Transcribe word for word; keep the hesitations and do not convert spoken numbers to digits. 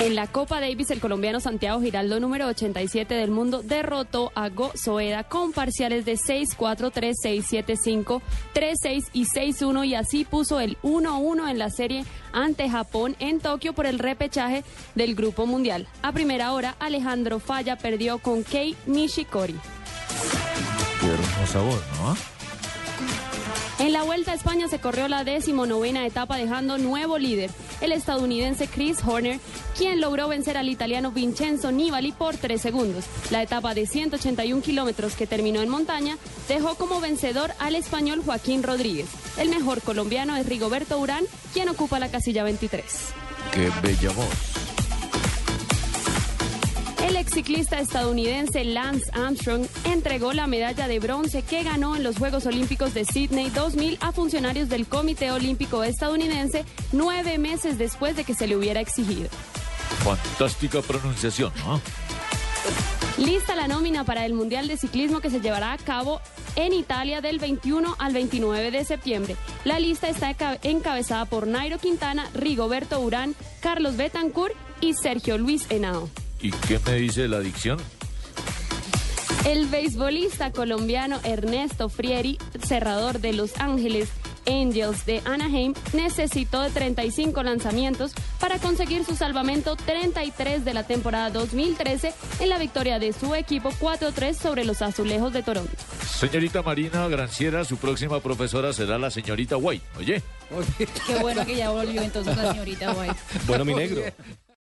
En la Copa Davis, el colombiano Santiago Giraldo, número ochenta y siete del mundo, derrotó a Go Soeda con parciales de seis cuatro, tres seis, siete cinco, tres seis y seis uno, y así puso el uno uno en la serie ante Japón en Tokio por el repechaje del Grupo Mundial. A primera hora, Alejandro Falla perdió con Kei Nishikori. Qué hermosa voz, ¿no? En la Vuelta a España se corrió la decimonovena etapa, dejando nuevo líder, el estadounidense Chris Horner, quien logró vencer al italiano Vincenzo Nibali por tres segundos. La etapa de ciento ochenta y un kilómetros que terminó en montaña dejó como vencedor al español Joaquín Rodríguez. El mejor colombiano es Rigoberto Urán, quien ocupa la casilla veintitrés. ¡Qué bella voz! El exciclista estadounidense Lance Armstrong entregó la medalla de bronce que ganó en los Juegos Olímpicos de Sydney dos mil a funcionarios del Comité Olímpico Estadounidense nueve meses después de que se le hubiera exigido. Fantástica pronunciación, ¿no? Lista la nómina para el Mundial de Ciclismo que se llevará a cabo en Italia del veintiuno al veintinueve de septiembre. La lista está encabezada por Nairo Quintana, Rigoberto Urán, Carlos Betancourt y Sergio Luis Henao. ¿Y qué me dice la dicción? El beisbolista colombiano Ernesto Frieri, cerrador de Los Ángeles Angels de Anaheim, necesitó de treinta y cinco lanzamientos para conseguir su salvamento treinta y tres de la temporada dos mil trece en la victoria de su equipo cuatro tres sobre los Azulejos de Toronto. Señorita Marina Granciera, su próxima profesora será la señorita White, ¿oye? Qué bueno que ya volvió entonces la señorita White. Bueno, mi negro.